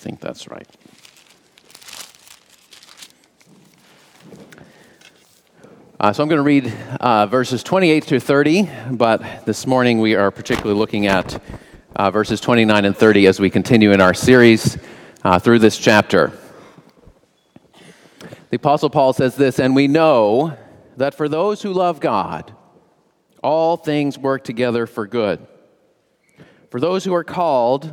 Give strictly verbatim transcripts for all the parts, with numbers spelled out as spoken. think that's right. Uh, so I'm going to read uh, verses twenty-eight through thirty, but this morning we are particularly looking at uh, verses twenty-nine and thirty as we continue in our series uh, through this chapter. The Apostle Paul says this, "And we know that for those who love God, all things work together for good, for those who are called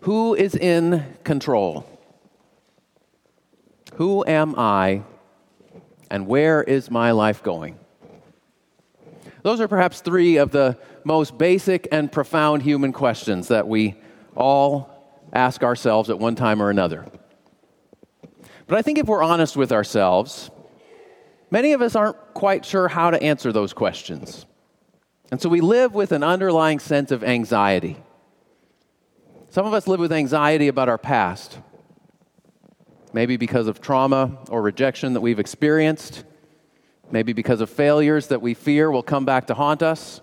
Who is in control? Who am I? And where is my life going? Those are perhaps three of the most basic and profound human questions that we all ask ourselves at one time or another. But I think if we're honest with ourselves, many of us aren't quite sure how to answer those questions. And so we live with an underlying sense of anxiety. Some of us live with anxiety about our past, maybe because of trauma or rejection that we've experienced, maybe because of failures that we fear will come back to haunt us.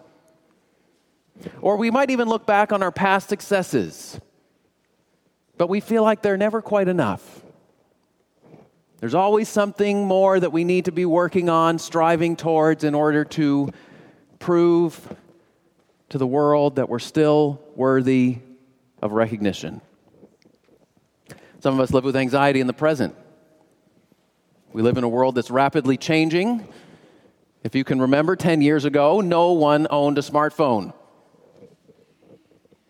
Or we might even look back on our past successes, but we feel like they're never quite enough. There's always something more that we need to be working on, striving towards in order to prove to the world that we're still worthy of recognition. Some of us live with anxiety in the present. We live in a world that's rapidly changing. If you can remember, ten years ago, no one owned a smartphone.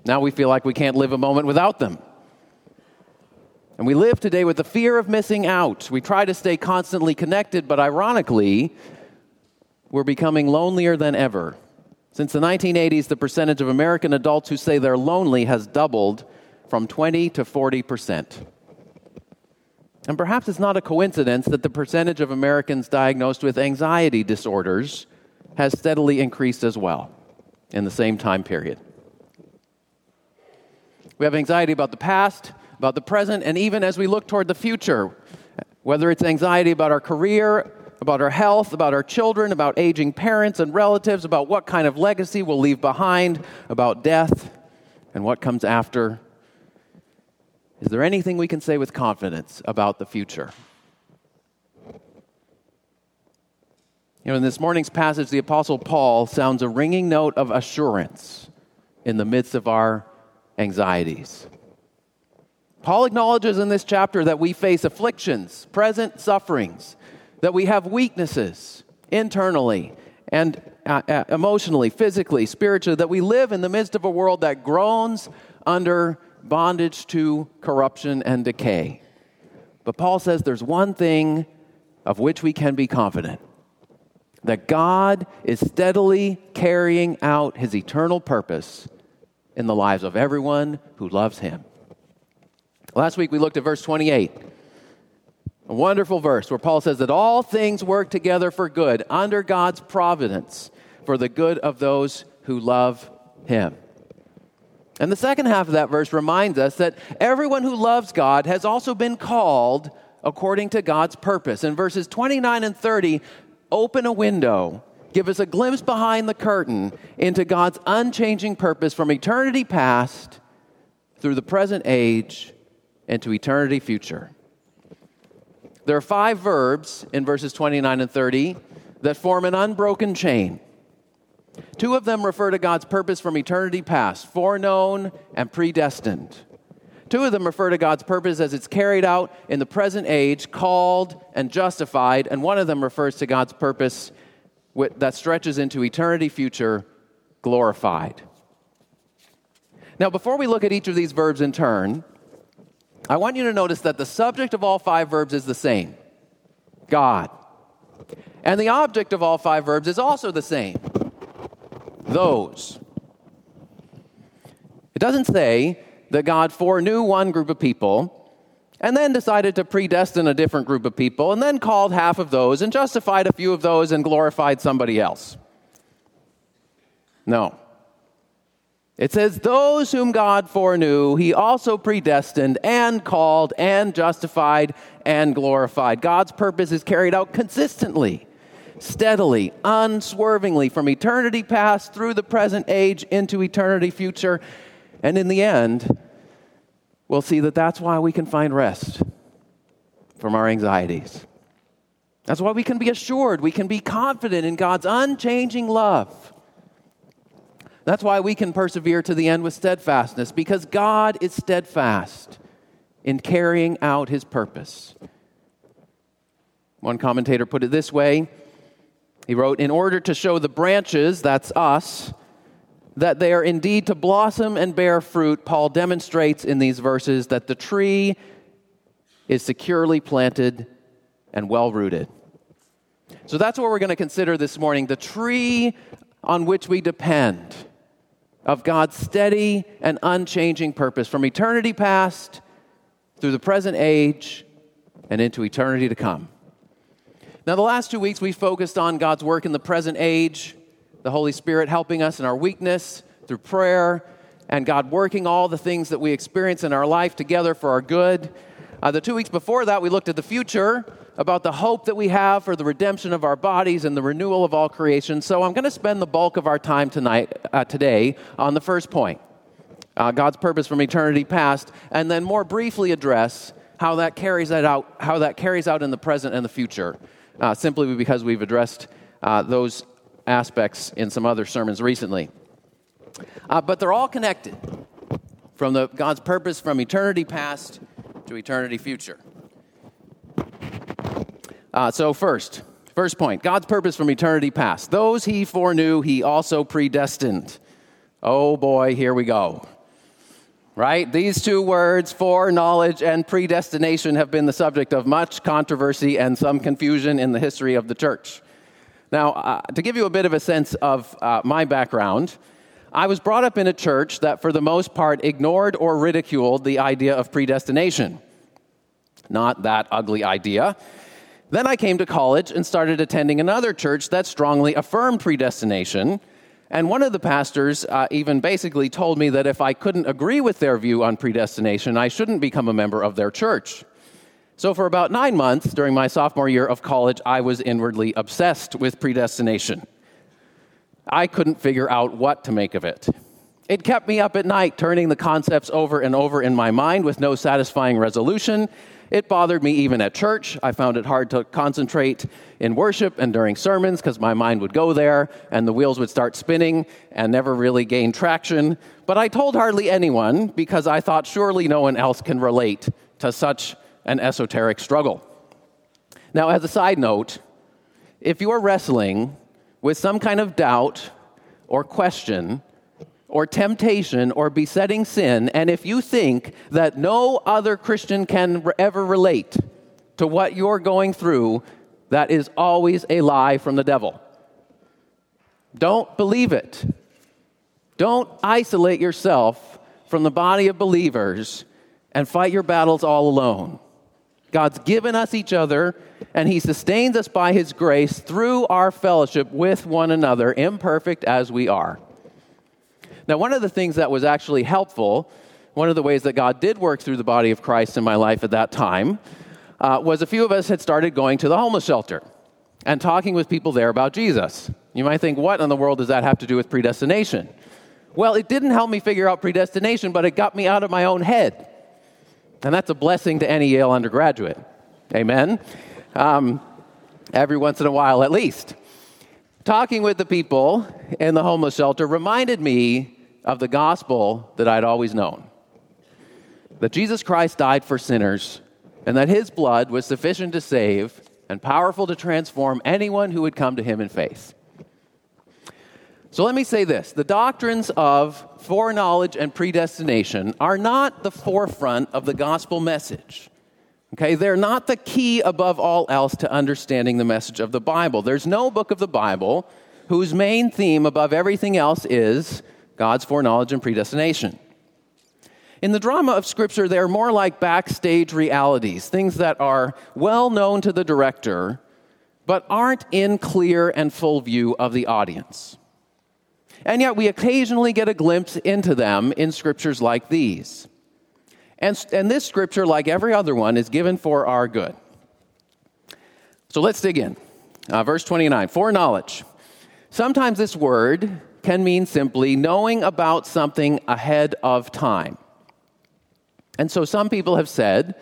Now we feel like we can't live a moment without them. And we live today with the fear of missing out. We try to stay constantly connected, but ironically, we're becoming lonelier than ever. Since the nineteen eighties, the percentage of American adults who say they're lonely has doubled from twenty to forty percent. And perhaps it's not a coincidence that the percentage of Americans diagnosed with anxiety disorders has steadily increased as well in the same time period. We have anxiety about the past, about the present, and even as we look toward the future, whether it's anxiety about our career, about our health, about our children, about aging parents and relatives, about what kind of legacy we'll leave behind, about death and what comes after. Is there anything we can say with confidence about the future? You know, in this morning's passage, the Apostle Paul sounds a ringing note of assurance in the midst of our anxieties. Paul acknowledges in this chapter that we face afflictions, present sufferings, that we have weaknesses internally and uh, uh, emotionally, physically, spiritually, that we live in the midst of a world that groans under bondage to corruption and decay. But Paul says there's one thing of which we can be confident, that God is steadily carrying out his eternal purpose in the lives of everyone who loves him. Last week we looked at verse twenty-eight, a wonderful verse where Paul says that all things work together for good under God's providence for the good of those who love him. And the second half of that verse reminds us that everyone who loves God has also been called according to God's purpose. And verses twenty-nine and thirty open a window, give us a glimpse behind the curtain into God's unchanging purpose from eternity past through the present age and to eternity future. There are five verbs in verses twenty-nine and thirty that form an unbroken chain. Two of them refer to God's purpose from eternity past, foreknown and predestined. Two of them refer to God's purpose as it's carried out in the present age, called and justified, and one of them refers to God's purpose that stretches into eternity future, glorified. Now, before we look at each of these verbs in turn, I want you to notice that the subject of all five verbs is the same, God. And the object of all five verbs is also the same, those. It doesn't say that God foreknew one group of people and then decided to predestine a different group of people, and then called half of those and justified a few of those and glorified somebody else. No. It says, those whom God foreknew, he also predestined and called and justified and glorified. God's purpose is carried out consistently, steadily, unswervingly, from eternity past through the present age into eternity future. And in the end, we'll see that that's why we can find rest from our anxieties. That's why we can be assured, we can be confident in God's unchanging love. That's why we can persevere to the end with steadfastness, because God is steadfast in carrying out his purpose. One commentator put it this way. He wrote, in order to show the branches, that's us, that they are indeed to blossom and bear fruit, Paul demonstrates in these verses that the tree is securely planted and well-rooted. So that's what we're going to consider this morning, the tree on which we depend, of God's steady and unchanging purpose from eternity past through the present age and into eternity to come. Now, the last two weeks we focused on God's work in the present age, the Holy Spirit helping us in our weakness through prayer, and God working all the things that we experience in our life together for our good. Uh, the two weeks before that, we looked at the future, about the hope that we have for the redemption of our bodies and the renewal of all creation. So I'm going to spend the bulk of our time tonight, uh, today on the first point, uh, God's purpose from eternity past, and then more briefly address how that carries that out, how that carries out in the present and the future, uh, simply because we've addressed uh, those aspects in some other sermons recently. Uh, but they're all connected, from the God's purpose from eternity past to eternity future. Uh, so first, first point, God's purpose from eternity past. Those he foreknew, he also predestined. Oh boy, here we go. Right? These two words, foreknowledge and predestination, have been the subject of much controversy and some confusion in the history of the church. Now, uh, to give you a bit of a sense of uh, my background, I was brought up in a church that for the most part ignored or ridiculed the idea of predestination. Not that ugly idea. Then I came to college and started attending another church that strongly affirmed predestination, and one of the pastors uh, even basically told me that if I couldn't agree with their view on predestination, I shouldn't become a member of their church. So for about nine months during my sophomore year of college, I was inwardly obsessed with predestination. I couldn't figure out what to make of it. It kept me up at night, turning the concepts over and over in my mind with no satisfying resolution. It bothered me even at church. I found it hard to concentrate in worship and during sermons because my mind would go there and the wheels would start spinning and never really gain traction. But I told hardly anyone because I thought surely no one else can relate to such an esoteric struggle. Now, as a side note, if you are wrestling with some kind of doubt or question or temptation, or besetting sin, and if you think that no other Christian can ever relate to what you're going through, that is always a lie from the devil. Don't believe it. Don't isolate yourself from the body of believers and fight your battles all alone. God's given us each other, and he sustains us by his grace through our fellowship with one another, imperfect as we are. Now, one of the things that was actually helpful, one of the ways that God did work through the body of Christ in my life at that time, uh, was a few of us had started going to the homeless shelter and talking with people there about Jesus. You might think, what in the world does that have to do with predestination? Well, it didn't help me figure out predestination, but it got me out of my own head. And that's a blessing to any Yale undergraduate. Amen? Um, every once in a while, at least. Talking with the people in the homeless shelter reminded me of the gospel that I'd always known, that Jesus Christ died for sinners and that his blood was sufficient to save and powerful to transform anyone who would come to him in faith. So let me say this. The doctrines of foreknowledge and predestination are not the forefront of the gospel message. Okay, they're not the key above all else to understanding the message of the Bible. There's no book of the Bible whose main theme above everything else is God's foreknowledge and predestination. In the drama of Scripture, they are more like backstage realities, things that are well known to the director, but aren't in clear and full view of the audience. And yet we occasionally get a glimpse into them in scriptures like these. And, and this scripture, like every other one, is given for our good. So let's dig in. Uh, verse twenty-nine, foreknowledge. Sometimes this word can mean simply knowing about something ahead of time. And so some people have said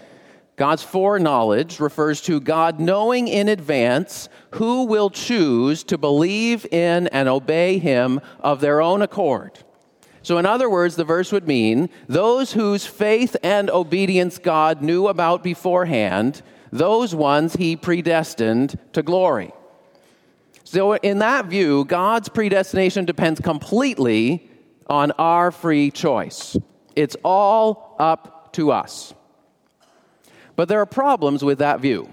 God's foreknowledge refers to God knowing in advance who will choose to believe in and obey him of their own accord. So in other words, the verse would mean those whose faith and obedience God knew about beforehand, those ones he predestined to glory. So in that view, God's predestination depends completely on our free choice. It's all up to us. But there are problems with that view.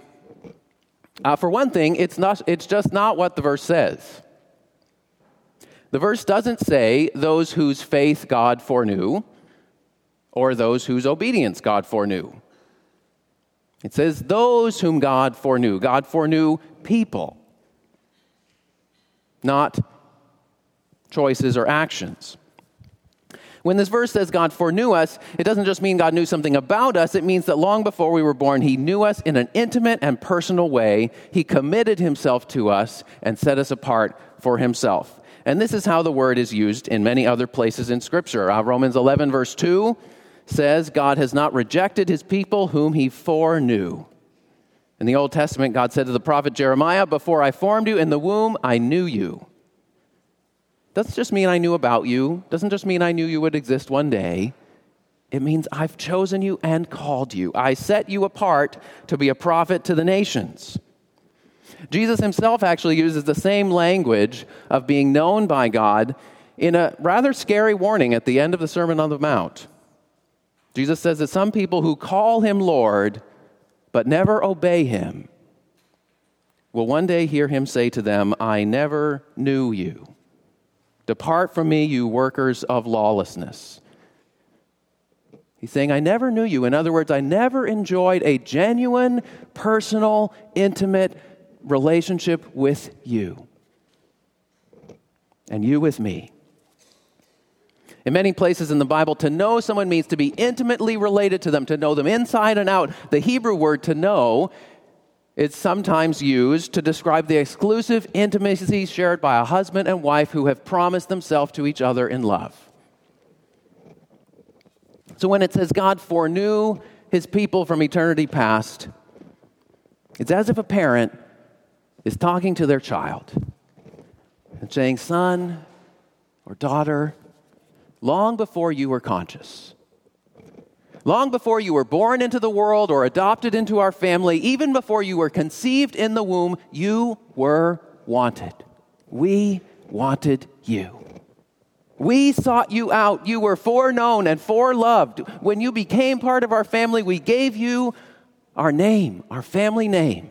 Uh, for one thing, it's not, it's just not what the verse says. The verse doesn't say those whose faith God foreknew or those whose obedience God foreknew. It says those whom God foreknew. God foreknew people, not choices or actions. When this verse says God foreknew us, it doesn't just mean God knew something about us. It means that long before we were born, he knew us in an intimate and personal way. He committed himself to us and set us apart for himself. And this is how the word is used in many other places in Scripture. Uh, Romans eleven, verse two says, God has not rejected his people whom he foreknew. In the Old Testament, God said to the prophet Jeremiah, before I formed you in the womb, I knew you. Doesn't just mean I knew about you. Doesn't just mean I knew you would exist one day. It means I've chosen you and called you. I set you apart to be a prophet to the nations. Jesus himself actually uses the same language of being known by God in a rather scary warning at the end of the Sermon on the Mount. Jesus says that some people who call him Lord but never obey him will one day hear him say to them, I never knew you. Depart from me, you workers of lawlessness. He's saying, I never knew you. In other words, I never enjoyed a genuine, personal, intimate relationship with you. And you with me. In many places in the Bible, to know someone means to be intimately related to them, to know them inside and out. The Hebrew word to know is sometimes used to describe the exclusive intimacy shared by a husband and wife who have promised themselves to each other in love. So when it says God foreknew his people from eternity past, it's as if a parent is talking to their child and saying, son or daughter, long before you were conscious, long before you were born into the world or adopted into our family, even before you were conceived in the womb, you were wanted. We wanted you. We sought you out. You were foreknown and foreloved. When you became part of our family, we gave you our name, our family name.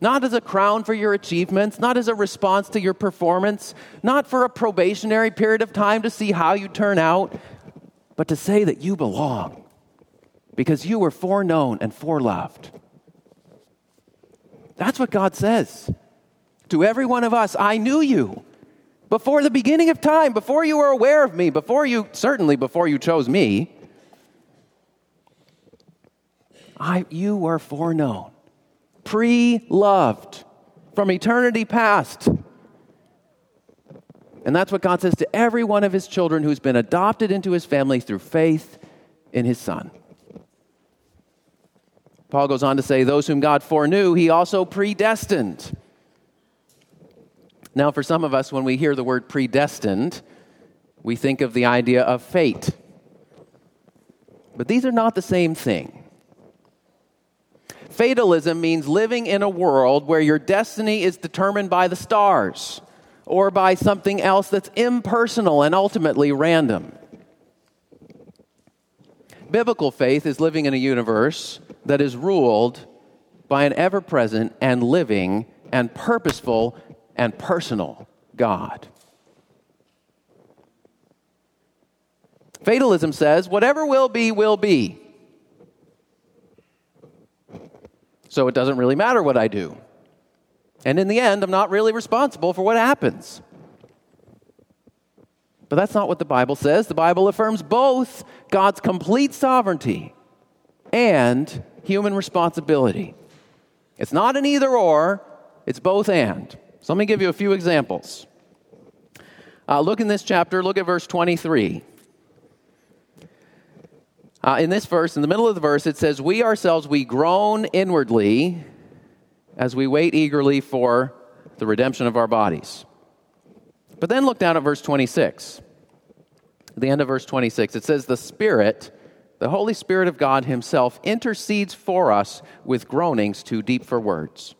Not as a crown for your achievements, not as a response to your performance, not for a probationary period of time to see how you turn out, but to say that you belong because you were foreknown and foreloved. That's what God says to every one of us. I knew you before the beginning of time, before you were aware of me, before you, certainly before you chose me. I, you were foreknown, pre-loved from eternity past. And that's what God says to every one of his children who's been adopted into his family through faith in his son. Paul goes on to say, those whom God foreknew, he also predestined. Now, for some of us, when we hear the word predestined, we think of the idea of fate. But these are not the same thing. Fatalism means living in a world where your destiny is determined by the stars or by something else that's impersonal and ultimately random. Biblical faith is living in a universe that is ruled by an ever-present and living and purposeful and personal God. Fatalism says, whatever will be, will be. So it doesn't really matter what I do. And in the end, I'm not really responsible for what happens. But that's not what the Bible says. The Bible affirms both God's complete sovereignty and human responsibility. It's not an either or, it's both and. So let me give you a few examples. Uh, look in this chapter, look at verse twenty-three. Uh, in this verse, in the middle of the verse, it says, we ourselves, we groan inwardly as we wait eagerly for the redemption of our bodies. But then look down at verse twenty-six. At the end of verse twenty-six, it says, the Spirit, the Holy Spirit of God himself, intercedes for us with groanings too deep for words.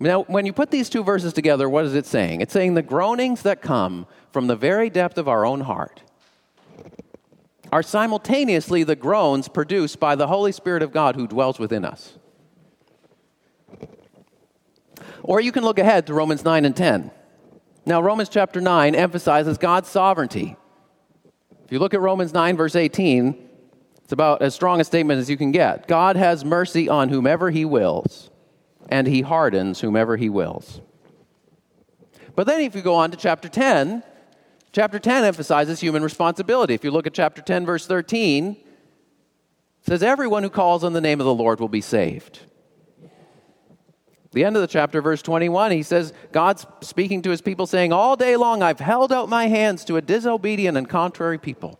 Now, when you put these two verses together, what is it saying? It's saying the groanings that come from the very depth of our own heart are simultaneously the groans produced by the Holy Spirit of God who dwells within us. Or you can look ahead to Romans nine and ten. Now, Romans chapter nine emphasizes God's sovereignty. If you look at Romans nine, verse eighteen, it's about as strong a statement as you can get. God has mercy on whomever he wills, and he hardens whomever he wills. But then if you go on to chapter ten, chapter ten emphasizes human responsibility. If you look at chapter ten, verse thirteen, it says, everyone who calls on the name of the Lord will be saved. The end of the chapter, verse twenty-one, he says, God's speaking to his people saying, all day long I've held out my hands to a disobedient and contrary people.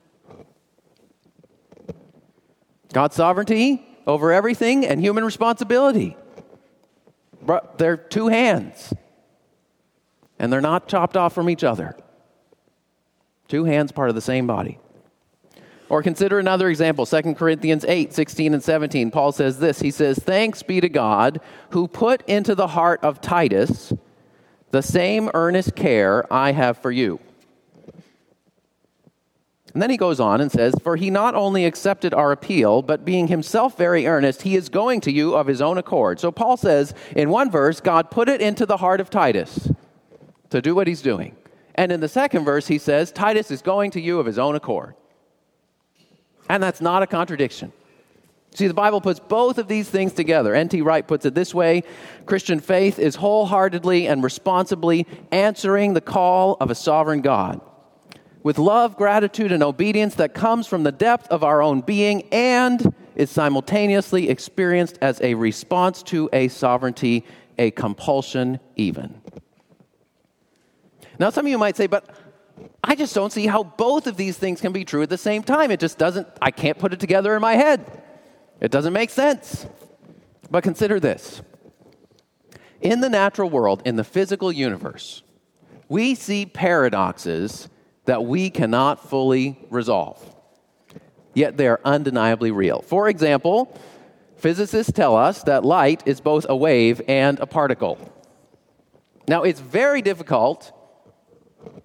God's sovereignty over everything and human responsibility. They're two hands, and they're not chopped off from each other. Two hands, part of the same body. Or consider another example, Second Corinthians eight, sixteen and seventeen. Paul says this, he says, thanks be to God who put into the heart of Titus the same earnest care I have for you. And then he goes on and says, for he not only accepted our appeal, but being himself very earnest, he is going to you of his own accord. So Paul says in one verse, God put it into the heart of Titus to do what he's doing. And in the second verse, he says, Titus is going to you of his own accord. And that's not a contradiction. See, the Bible puts both of these things together. N T Wright puts it this way, Christian faith is wholeheartedly and responsibly answering the call of a sovereign God with love, gratitude, and obedience that comes from the depth of our own being and is simultaneously experienced as a response to a sovereignty, a compulsion even. Now, some of you might say, but I just don't see how both of these things can be true at the same time. It just doesn't, I can't put it together in my head. It doesn't make sense. But consider this. In the natural world, in the physical universe, we see paradoxes that we cannot fully resolve, yet they are undeniably real. For example, physicists tell us that light is both a wave and a particle. Now, it's very difficult,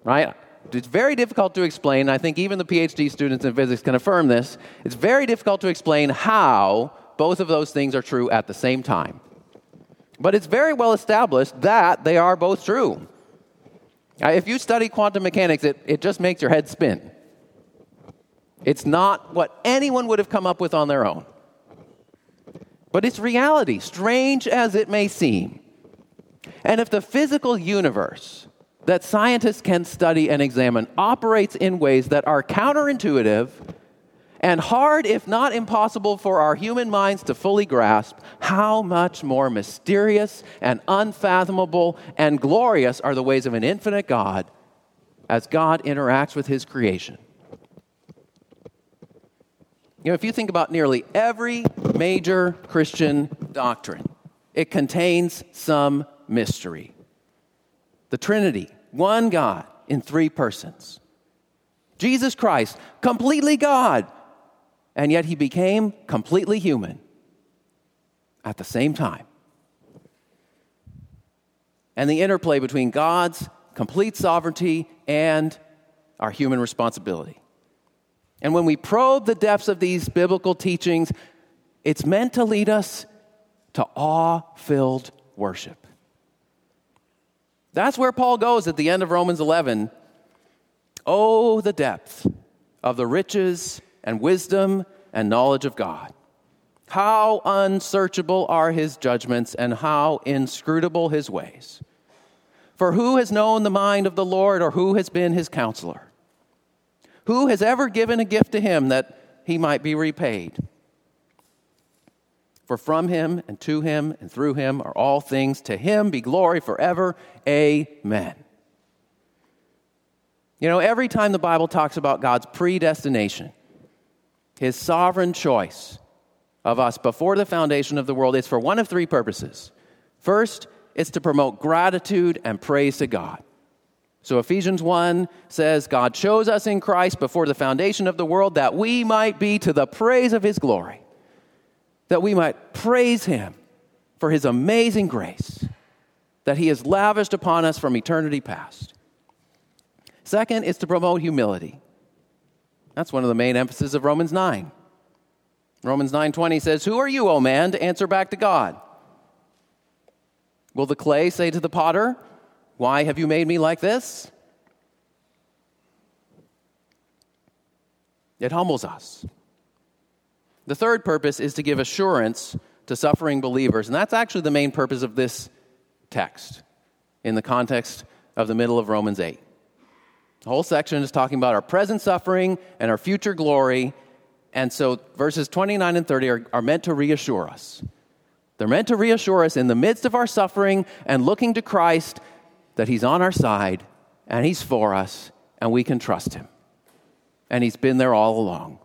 right? It's very difficult to explain, and I think even the PhD students in physics can affirm this, it's very difficult to explain how both of those things are true at the same time. But it's very well established that they are both true. If you study quantum mechanics, it, it just makes your head spin. It's not what anyone would have come up with on their own. But it's reality, strange as it may seem. And if the physical universe that scientists can study and examine operates in ways that are counterintuitive and hard, if not impossible, for our human minds to fully grasp, how much more mysterious and unfathomable and glorious are the ways of an infinite God as God interacts with his creation. You know, if you think about nearly every major Christian doctrine, it contains some mystery. The Trinity, one God in three persons. Jesus Christ, completely God, and yet he became completely human at the same time. And the interplay between God's complete sovereignty and our human responsibility. And when we probe the depths of these biblical teachings, it's meant to lead us to awe-filled worship. That's where Paul goes at the end of Romans eleven Oh, the depth of the riches and wisdom and knowledge of God. How unsearchable are his judgments, and how inscrutable his ways. For who has known the mind of the Lord, or who has been his counselor? Who has ever given a gift to him that he might be repaid? For from him and to him and through him are all things. To him be glory forever. Amen. You know, every time the Bible talks about God's predestination, his sovereign choice of us before the foundation of the world, it's for one of three purposes. First, it's to promote gratitude and praise to God. So Ephesians one says, God chose us in Christ before the foundation of the world that we might be to the praise of his glory, that we might praise him for his amazing grace that he has lavished upon us from eternity past. Second is to promote humility. That's one of the main emphases of Romans nine. Romans nine twenty says, who are you, O man, to answer back to God? Will the clay say to the potter, why have you made me like this? It humbles us. The third purpose is to give assurance to suffering believers, and that's actually the main purpose of this text in the context of the middle of Romans eight. The whole section is talking about our present suffering and our future glory. And so verses twenty-nine and thirty are, are meant to reassure us. They're meant to reassure us in the midst of our suffering and looking to Christ that he's on our side and he's for us and we can trust him. And he's been there all along.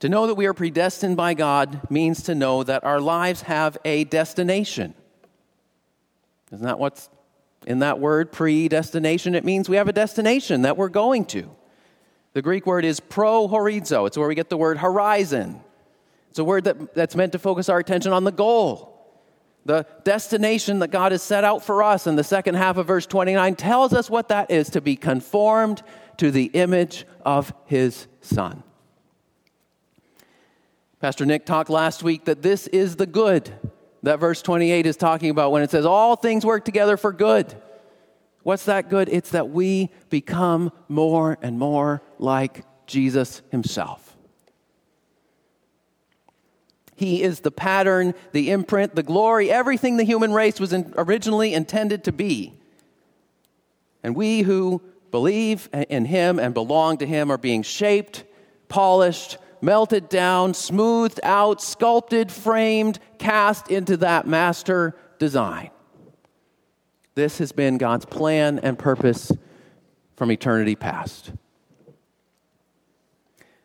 To know that we are predestined by God means to know that our lives have a destination. Isn't that what's in that word, predestination? It means we have a destination that we're going to. The Greek word is prohorizo. It's where we get the word horizon. It's a word that, that's meant to focus our attention on the goal, the destination that God has set out for us. And the second half of verse twenty-nine tells us what that is, to be conformed to the image of his Son. Pastor Nick talked last week that this is the good that verse twenty-eight is talking about when it says all things work together for good. What's that good? It's that we become more and more like Jesus himself. He is the pattern, the imprint, the glory, everything the human race was in, originally intended to be. And we who believe in him and belong to him are being shaped, polished, melted down, smoothed out, sculpted, framed, cast into that master design. This has been God's plan and purpose from eternity past.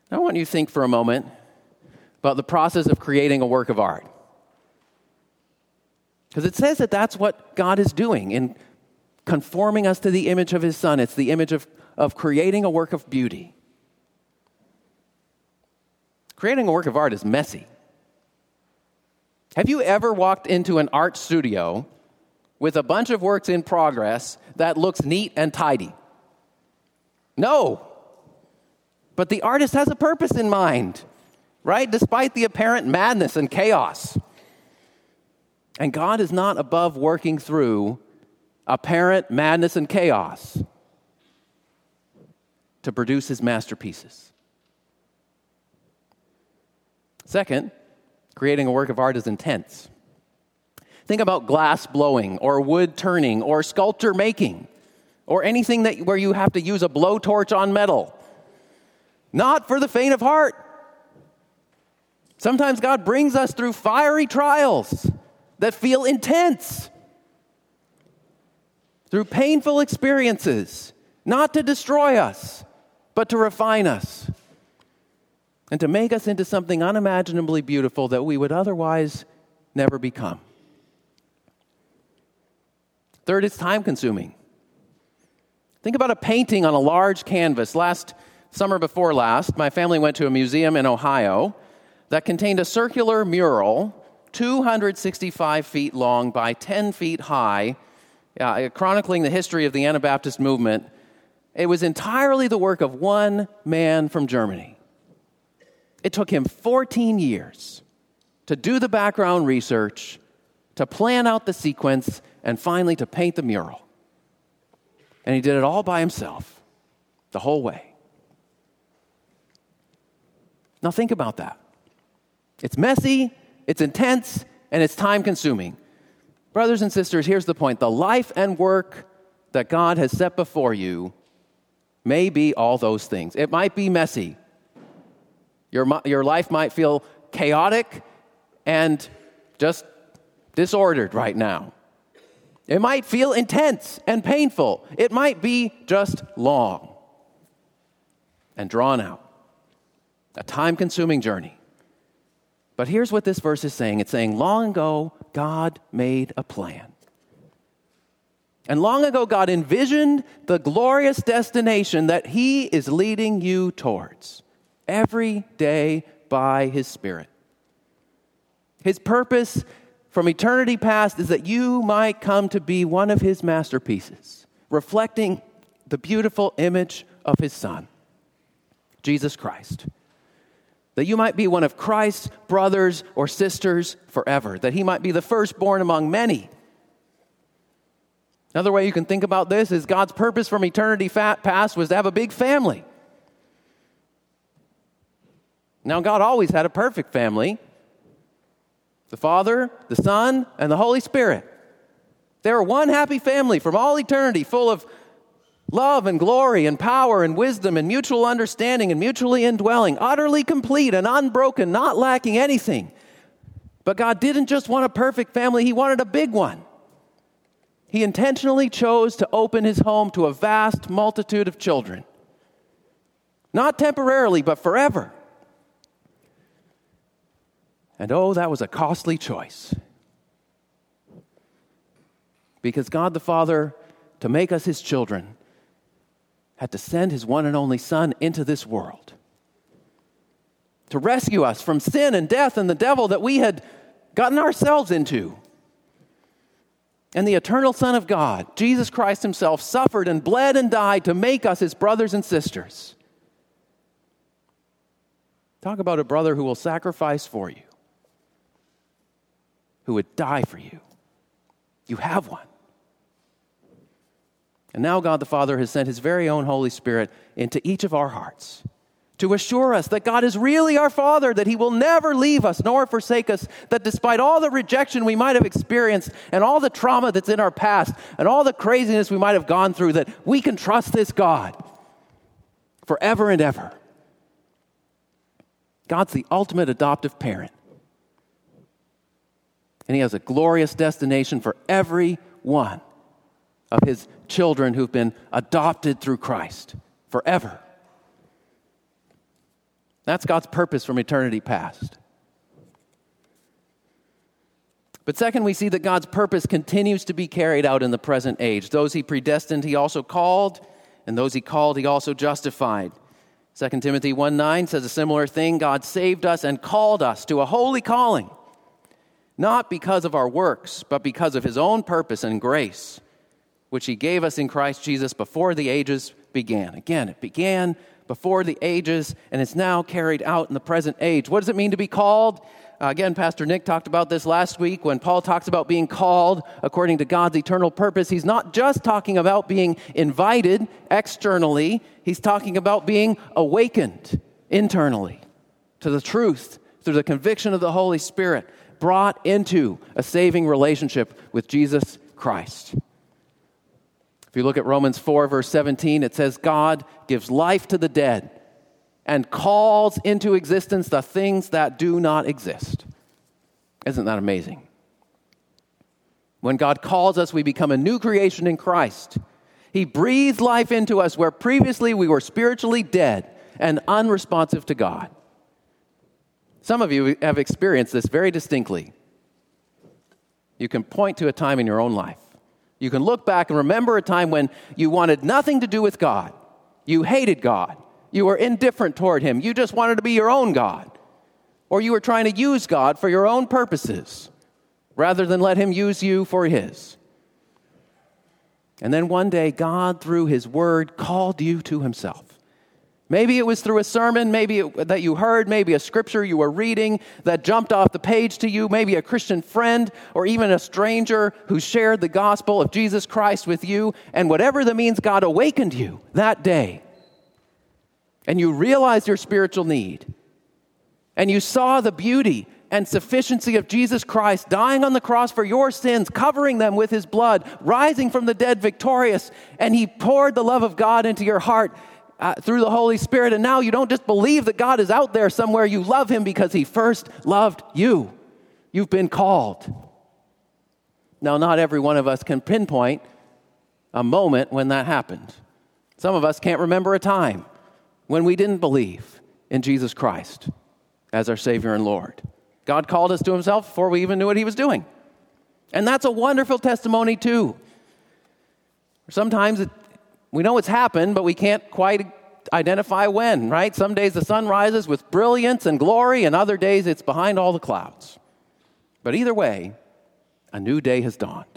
Now, I want you to think for a moment about the process of creating a work of art. Because it says that that's what God is doing in conforming us to the image of his Son. It's the image of, of creating a work of beauty. Creating a work of art is messy. Have you ever walked into an art studio with a bunch of works in progress that looks neat and tidy? No. But the artist has a purpose in mind, right? Despite the apparent madness and chaos. And God is not above working through apparent madness and chaos to produce his masterpieces. Second, creating a work of art is intense. Think about glass blowing or wood turning or sculpture making or anything that where you have to use a blowtorch on metal. Not for the faint of heart. Sometimes God brings us through fiery trials that feel intense, through painful experiences, not to destroy us, but to refine us and to make us into something unimaginably beautiful that we would otherwise never become. Third, it's time-consuming. Think about a painting on a large canvas. Last summer before last, my family went to a museum in Ohio that contained a circular mural, two hundred sixty-five feet long by ten feet high, uh, chronicling the history of the Anabaptist movement. It was entirely the work of one man from Germany. It took him fourteen years to do the background research, to plan out the sequence, and finally to paint the mural. And he did it all by himself, the whole way. Now think about that. It's messy, it's intense, and it's time-consuming. Brothers and sisters, here's the point. The life and work that God has set before you may be all those things. It might be messy. Your, your life might feel chaotic and just disordered right now. It might feel intense and painful. It might be just long and drawn out. A time-consuming journey. But here's what this verse is saying. It's saying, long ago, God made a plan. And long ago, God envisioned the glorious destination that he is leading you towards every day by his Spirit. His purpose from eternity past is that you might come to be one of his masterpieces, reflecting the beautiful image of his Son, Jesus Christ. That you might be one of Christ's brothers or sisters forever. That he might be the firstborn among many. Another way you can think about this is God's purpose from eternity past was to have a big family. Now, God always had a perfect family. The Father, the Son, and the Holy Spirit. They were one happy family from all eternity, full of love and glory and power and wisdom and mutual understanding and mutually indwelling, utterly complete and unbroken, not lacking anything. But God didn't just want a perfect family, he wanted a big one. He intentionally chose to open his home to a vast multitude of children. Not temporarily, but forever. And oh, that was a costly choice. Because God the Father, to make us his children, had to send his one and only Son into this world to rescue us from sin and death and the devil that we had gotten ourselves into. And the eternal Son of God, Jesus Christ himself, suffered and bled and died to make us his brothers and sisters. Talk about a brother who will sacrifice for you, who would die for you. You have one. And now God the Father has sent his very own Holy Spirit into each of our hearts to assure us that God is really our Father, that he will never leave us nor forsake us, that despite all the rejection we might have experienced and all the trauma that's in our past and all the craziness we might have gone through, that we can trust this God forever and ever. God's the ultimate adoptive parent. And he has a glorious destination for every one of his children who've been adopted through Christ forever. That's God's purpose from eternity past. But second, we see that God's purpose continues to be carried out in the present age. Those he predestined, he also called, and those he called, he also justified. Second Timothy one nine says a similar thing. God saved us and called us to a holy calling, not because of our works, but because of his own purpose and grace, which he gave us in Christ Jesus before the ages began. Again, it began before the ages, and it's now carried out in the present age. What does it mean to be called? Uh, again, Pastor Nick talked about this last week. When Paul talks about being called according to God's eternal purpose, he's not just talking about being invited externally. He's talking about being awakened internally to the truth through the conviction of the Holy Spirit, brought into a saving relationship with Jesus Christ. If you look at Romans four, verse seventeen, it says, God gives life to the dead and calls into existence the things that do not exist. Isn't that amazing? When God calls us, we become a new creation in Christ. He breathes life into us where previously we were spiritually dead and unresponsive to God. Some of you have experienced this very distinctly. You can point to a time in your own life. You can look back and remember a time when you wanted nothing to do with God. You hated God. You were indifferent toward him. You just wanted to be your own God. Or you were trying to use God for your own purposes rather than let him use you for his. And then one day, God, through his word, called you to himself, Maybe it was through a sermon, maybe it, that you heard, maybe a scripture you were reading that jumped off the page to you, maybe a Christian friend or even a stranger who shared the gospel of Jesus Christ with you, and whatever the means, God awakened you that day. And you realized your spiritual need. And you saw the beauty and sufficiency of Jesus Christ dying on the cross for your sins, covering them with his blood, rising from the dead victorious, and he poured the love of God into your heart Uh, through the Holy Spirit, and now you don't just believe that God is out there somewhere. You love him because he first loved you. You've been called. Now, not every one of us can pinpoint a moment when that happened. Some of us can't remember a time when we didn't believe in Jesus Christ as our Savior and Lord. God called us to himself before we even knew what he was doing. And that's a wonderful testimony too. Sometimes it We know it's happened, but we can't quite identify when, right? Some days the sun rises with brilliance and glory, and other days it's behind all the clouds. But either way, a new day has dawned.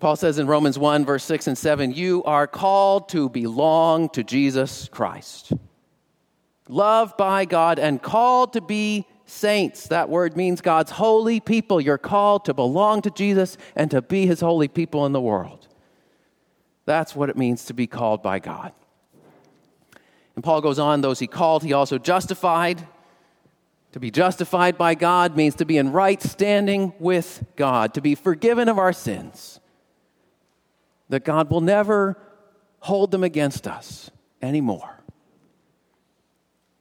Paul says in Romans one, verse six and seven, you are called to belong to Jesus Christ, loved by God and called to be saints. That word means God's holy people. You're called to belong to Jesus and to be his holy people in the world. That's what it means to be called by God. And Paul goes on, those he called, he also justified. To be justified by God means to be in right standing with God, to be forgiven of our sins, that God will never hold them against us anymore,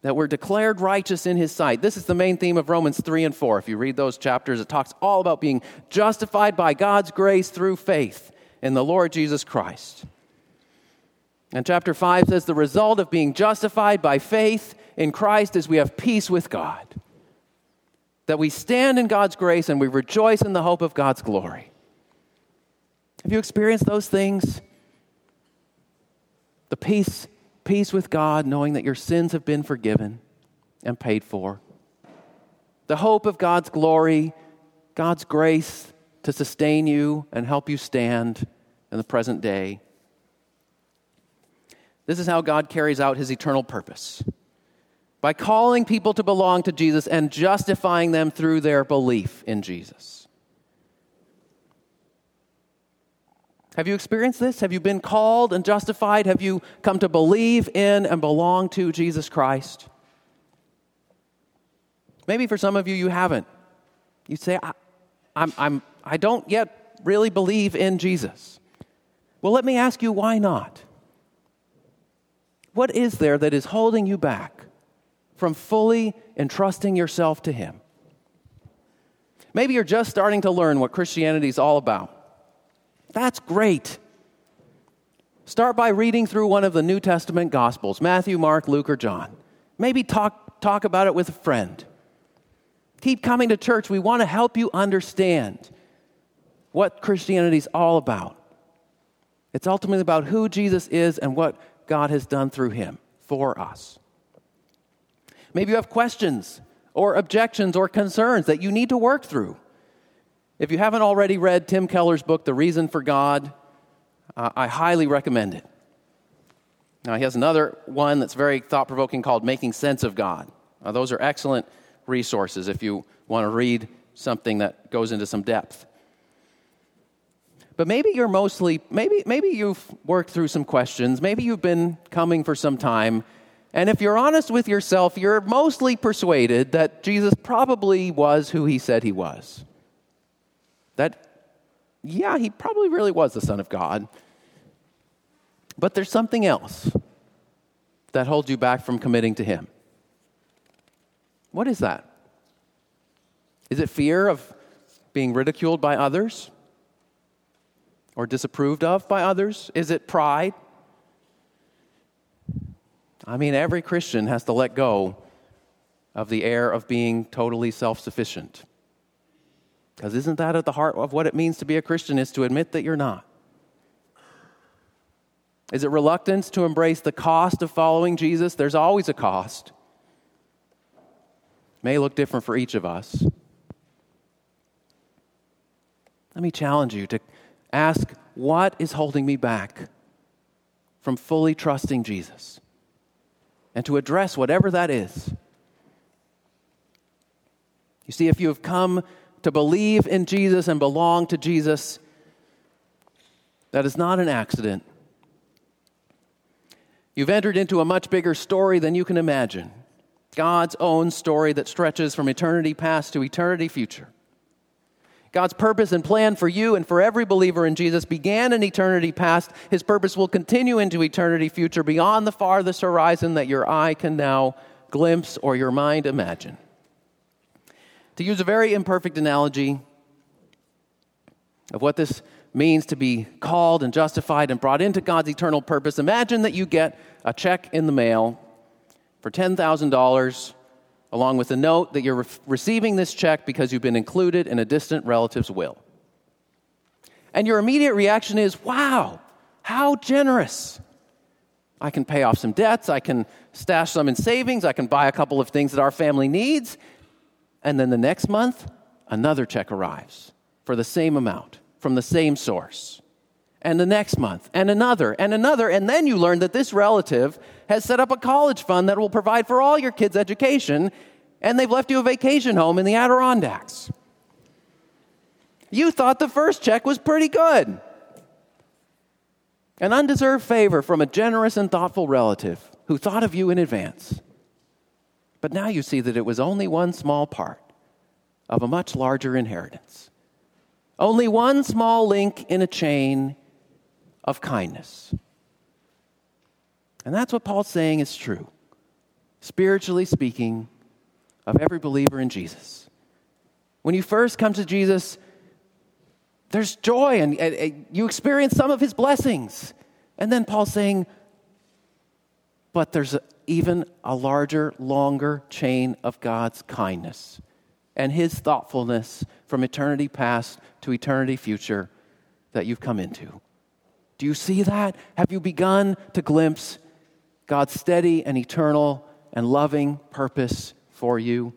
that we're declared righteous in his sight. This is the main theme of Romans three and four. If you read those chapters, it talks all about being justified by God's grace through faith in the Lord Jesus Christ. And chapter five says, the result of being justified by faith in Christ is we have peace with God, that we stand in God's grace and we rejoice in the hope of God's glory. Have you experienced those things? The peace Peace with God, knowing that your sins have been forgiven and paid for. The hope of God's glory, God's grace to sustain you and help you stand in the present day. This is how God carries out his eternal purpose, by calling people to belong to Jesus and justifying them through their belief in Jesus. Have you experienced this? Have you been called and justified? Have you come to believe in and belong to Jesus Christ? Maybe for some of you, you haven't. You say, I, I'm, I'm, I don't yet really believe in Jesus. Well, let me ask you, why not? What is there that is holding you back from fully entrusting yourself to him? Maybe you're just starting to learn what Christianity is all about. That's great. Start by reading through one of the New Testament Gospels, Matthew, Mark, Luke, or John. Maybe talk, talk about it with a friend. Keep coming to church. We want to help you understand what Christianity is all about. It's ultimately about who Jesus is and what God has done through him for us. Maybe you have questions or objections or concerns that you need to work through. If you haven't already read Tim Keller's book, The Reason for God, uh, I highly recommend it. Now, he has another one that's very thought-provoking called Making Sense of God. Now, those are excellent resources if you want to read something that goes into some depth. But maybe you're mostly, maybe maybe you've worked through some questions, maybe you've been coming for some time, and if you're honest with yourself, you're mostly persuaded that Jesus probably was who he said he was. That, yeah, he probably really was the Son of God. But there's something else that holds you back from committing to him. What is that? Is it fear of being ridiculed by others or disapproved of by others? Is it pride? I mean, every Christian has to let go of the air of being totally self-sufficient. Because isn't that at the heart of what it means to be a Christian, is to admit that you're not? Is it reluctance to embrace the cost of following Jesus? There's always a cost. It may look different for each of us. Let me challenge you to ask, what is holding me back from fully trusting Jesus and to address whatever that is. You see, if you have come to believe in Jesus and belong to Jesus, that is not an accident. You've entered into a much bigger story than you can imagine. God's own story that stretches from eternity past to eternity future. God's purpose and plan for you and for every believer in Jesus began in eternity past. His purpose will continue into eternity future beyond the farthest horizon that your eye can now glimpse or your mind imagine. To use a very imperfect analogy of what this means to be called and justified and brought into God's eternal purpose, imagine that you get a check in the mail for ten thousand dollars along with a note that you're re- receiving this check because you've been included in a distant relative's will. And your immediate reaction is, wow, how generous. I can pay off some debts, I can stash some in savings, I can buy a couple of things that our family needs. And then the next month, another check arrives for the same amount, from the same source. And the next month, and another, and another, and then you learn that this relative has set up a college fund that will provide for all your kids' education, and they've left you a vacation home in the Adirondacks. You thought the first check was pretty good. An undeserved favor from a generous and thoughtful relative who thought of you in advance. But now you see that it was only one small part of a much larger inheritance. Only one small link in a chain of kindness. And that's what Paul's saying is true, spiritually speaking, of every believer in Jesus. When you first come to Jesus, there's joy and, and you experience some of his blessings. And then Paul's saying, but there's a, even a larger, longer chain of God's kindness and his thoughtfulness from eternity past to eternity future that you've come into. Do you see that? Have you begun to glimpse God's steady and eternal and loving purpose for you?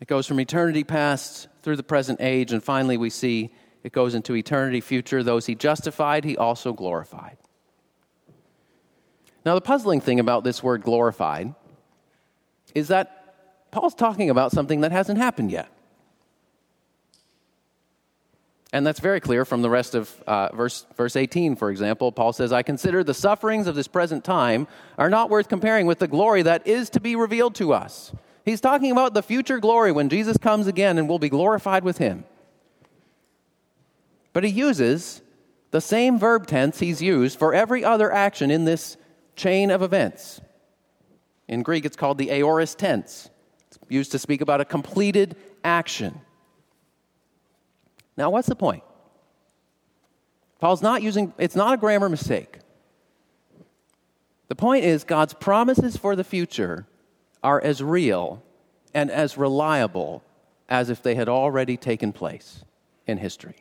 It goes from eternity past through the present age, and finally we see it goes into eternity future. Those he justified, he also glorified. Now, the puzzling thing about this word glorified is that Paul's talking about something that hasn't happened yet. And that's very clear from the rest of uh, verse verse eighteen, for example. Paul says, I consider the sufferings of this present time are not worth comparing with the glory that is to be revealed to us. He's talking about the future glory when Jesus comes again and we'll be glorified with him. But he uses the same verb tense he's used for every other action in this chain of events. In Greek, it's called the aorist tense. It's used to speak about a completed action. Now, what's the point? Paul's not using, it's not a grammar mistake. The point is God's promises for the future are as real and as reliable as if they had already taken place in history.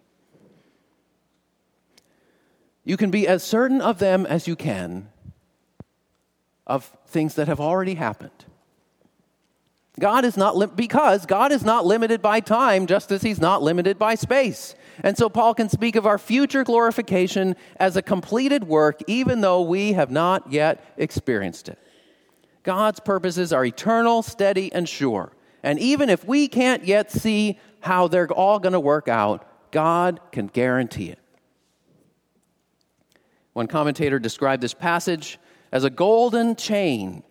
You can be as certain of them as you can of things that have already happened. God is not, li- because God is not limited by time, just as he's not limited by space. And so Paul can speak of our future glorification as a completed work, even though we have not yet experienced it. God's purposes are eternal, steady, and sure. And even if we can't yet see how they're all going to work out, God can guarantee it. One commentator described this passage as a golden chain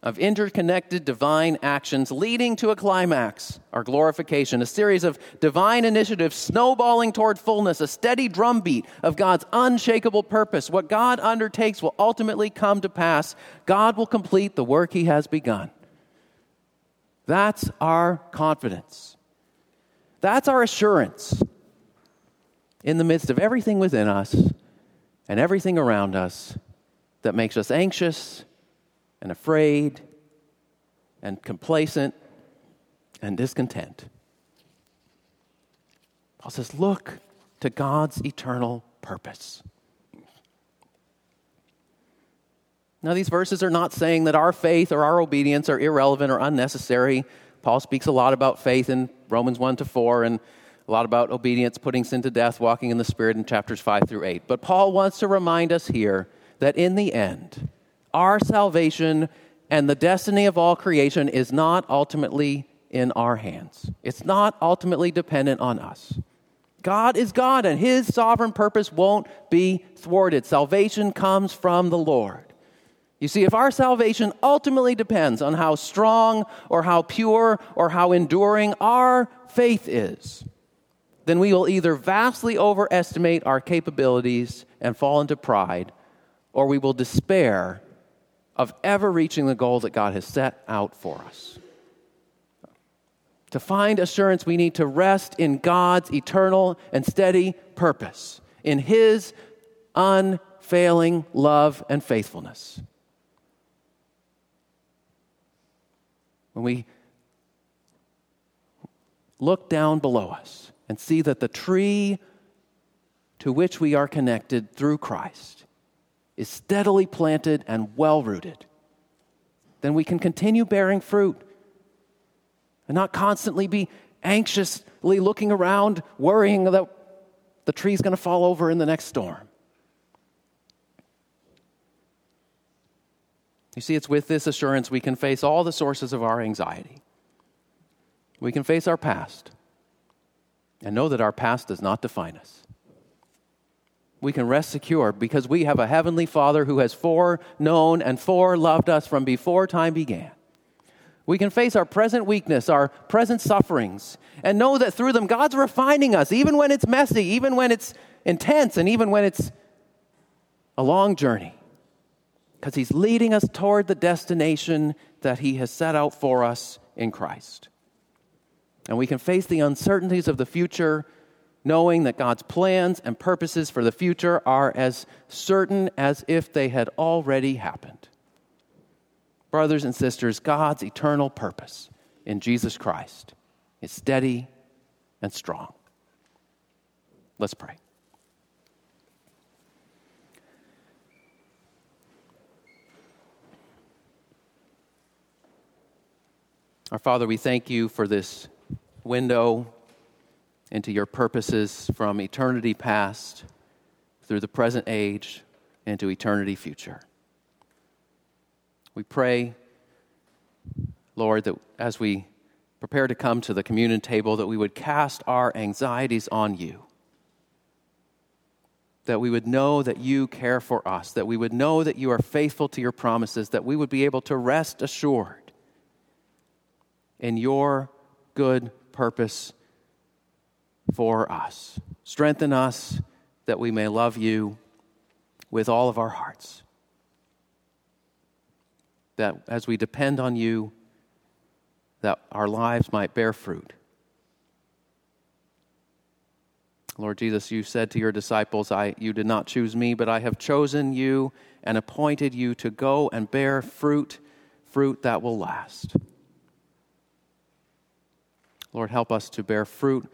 of interconnected divine actions leading to a climax, our glorification, a series of divine initiatives snowballing toward fullness, a steady drumbeat of God's unshakable purpose. What God undertakes will ultimately come to pass. God will complete the work he has begun. That's our confidence. That's our assurance in the midst of everything within us and everything around us that makes us anxious and afraid and complacent and discontent. Paul says, look to God's eternal purpose. Now, these verses are not saying that our faith or our obedience are irrelevant or unnecessary. Paul speaks a lot about faith in Romans one to four and a lot about obedience, putting sin to death, walking in the Spirit in chapters five through eight. But Paul wants to remind us here that in the end, our salvation and the destiny of all creation is not ultimately in our hands. It's not ultimately dependent on us. God is God, and his sovereign purpose won't be thwarted. Salvation comes from the Lord. You see, if our salvation ultimately depends on how strong or how pure or how enduring our faith is, then we will either vastly overestimate our capabilities and fall into pride, or we will despair of ever reaching the goal that God has set out for us. To find assurance, we need to rest in God's eternal and steady purpose, in his unfailing love and faithfulness. When we look down below us and see that the tree to which we are connected through Christ is steadily planted and well-rooted, then we can continue bearing fruit and not constantly be anxiously looking around, worrying that the tree's going to fall over in the next storm. You see, it's with this assurance we can face all the sources of our anxiety. We can face our past and know that our past does not define us. We can rest secure because we have a heavenly Father who has foreknown and foreloved us from before time began. We can face our present weakness, our present sufferings, and know that through them God's refining us, even when it's messy, even when it's intense, and even when it's a long journey, because he's leading us toward the destination that he has set out for us in Christ. And we can face the uncertainties of the future, knowing that God's plans and purposes for the future are as certain as if they had already happened. Brothers and sisters, God's eternal purpose in Jesus Christ is steady and strong. Let's pray. Our Father, we thank you for this window into your purposes from eternity past through the present age into eternity future. We pray, Lord, that as we prepare to come to the communion table, that we would cast our anxieties on you, that we would know that you care for us, that we would know that you are faithful to your promises, that we would be able to rest assured in your good purpose for us. Strengthen us that we may love you with all of our hearts, that as we depend on you, that our lives might bear fruit. Lord Jesus, you said to your disciples, I, you did not choose me, but I have chosen you and appointed you to go and bear fruit, fruit that will last. Lord, help us to bear fruit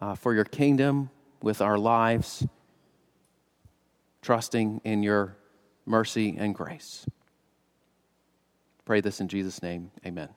uh, for your kingdom with our lives, trusting in your mercy and grace. Pray this in Jesus' name. Amen.